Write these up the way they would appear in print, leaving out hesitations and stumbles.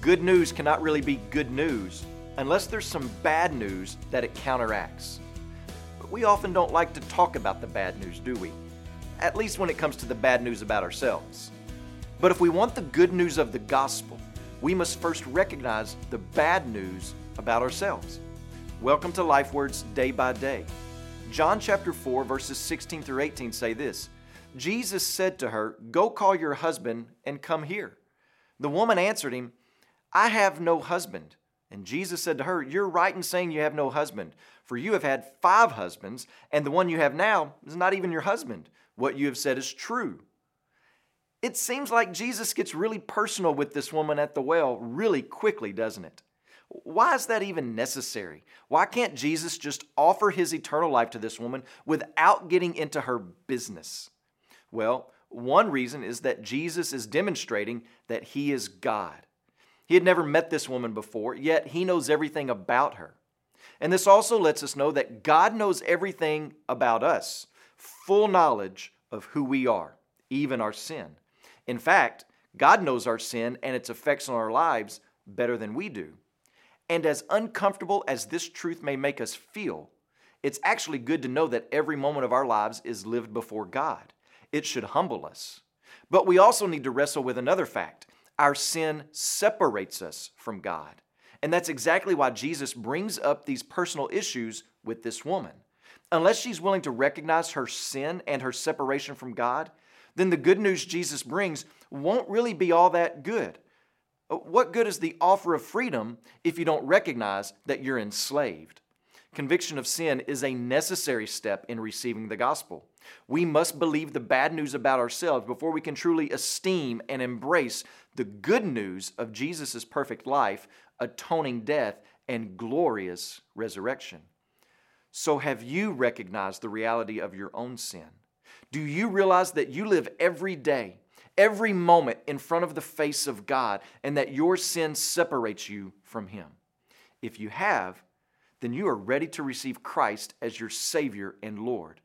Good news cannot really be good news unless there's some bad news that it counteracts. But we often don't like to talk about the bad news, do we? At least when it comes to the bad news about ourselves. But if we want the good news of the gospel, we must first recognize the bad news about ourselves. Welcome to LifeWords Day by Day. John chapter 4, verses 16 through 18 say this, Jesus said to her, "Go call your husband and come here." The woman answered him, "I have no husband." And Jesus said to her, "You're right in saying you have no husband, for you have had 5 husbands, and the one you have now is not even your husband. What you have said is true." It seems like Jesus gets really personal with this woman at the well really quickly, doesn't it? Why is that even necessary? Why can't Jesus just offer his eternal life to this woman without getting into her business? Well, one reason is that Jesus is demonstrating that he is God. He had never met this woman before, yet he knows everything about her. And this also lets us know that God knows everything about us, full knowledge of who we are, even our sin. In fact, God knows our sin and its effects on our lives better than we do. And as uncomfortable as this truth may make us feel, it's actually good to know that every moment of our lives is lived before God. It should humble us. But we also need to wrestle with another fact. Our sin separates us from God. And that's exactly why Jesus brings up these personal issues with this woman. Unless she's willing to recognize her sin and her separation from God, then the good news Jesus brings won't really be all that good. What good is the offer of freedom if you don't recognize that you're enslaved? Conviction of sin is a necessary step in receiving the gospel. We must believe the bad news about ourselves before we can truly esteem and embrace the good news of Jesus' perfect life, atoning death, and glorious resurrection. So have you recognized the reality of your own sin? Do you realize that you live every day, every moment in front of the face of God, and that your sin separates you from Him? If you have, then you are ready to receive Christ as your Savior and Lord.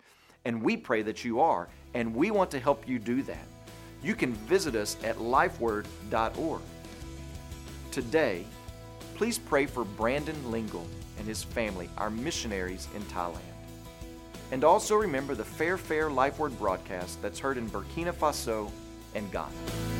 And we pray that you are, and we want to help you do that. You can visit us at lifeword.org. Today, please pray for Brandon Lingle and his family, our missionaries in Thailand. And also remember the Fair LifeWord broadcast that's heard in Burkina Faso and Ghana.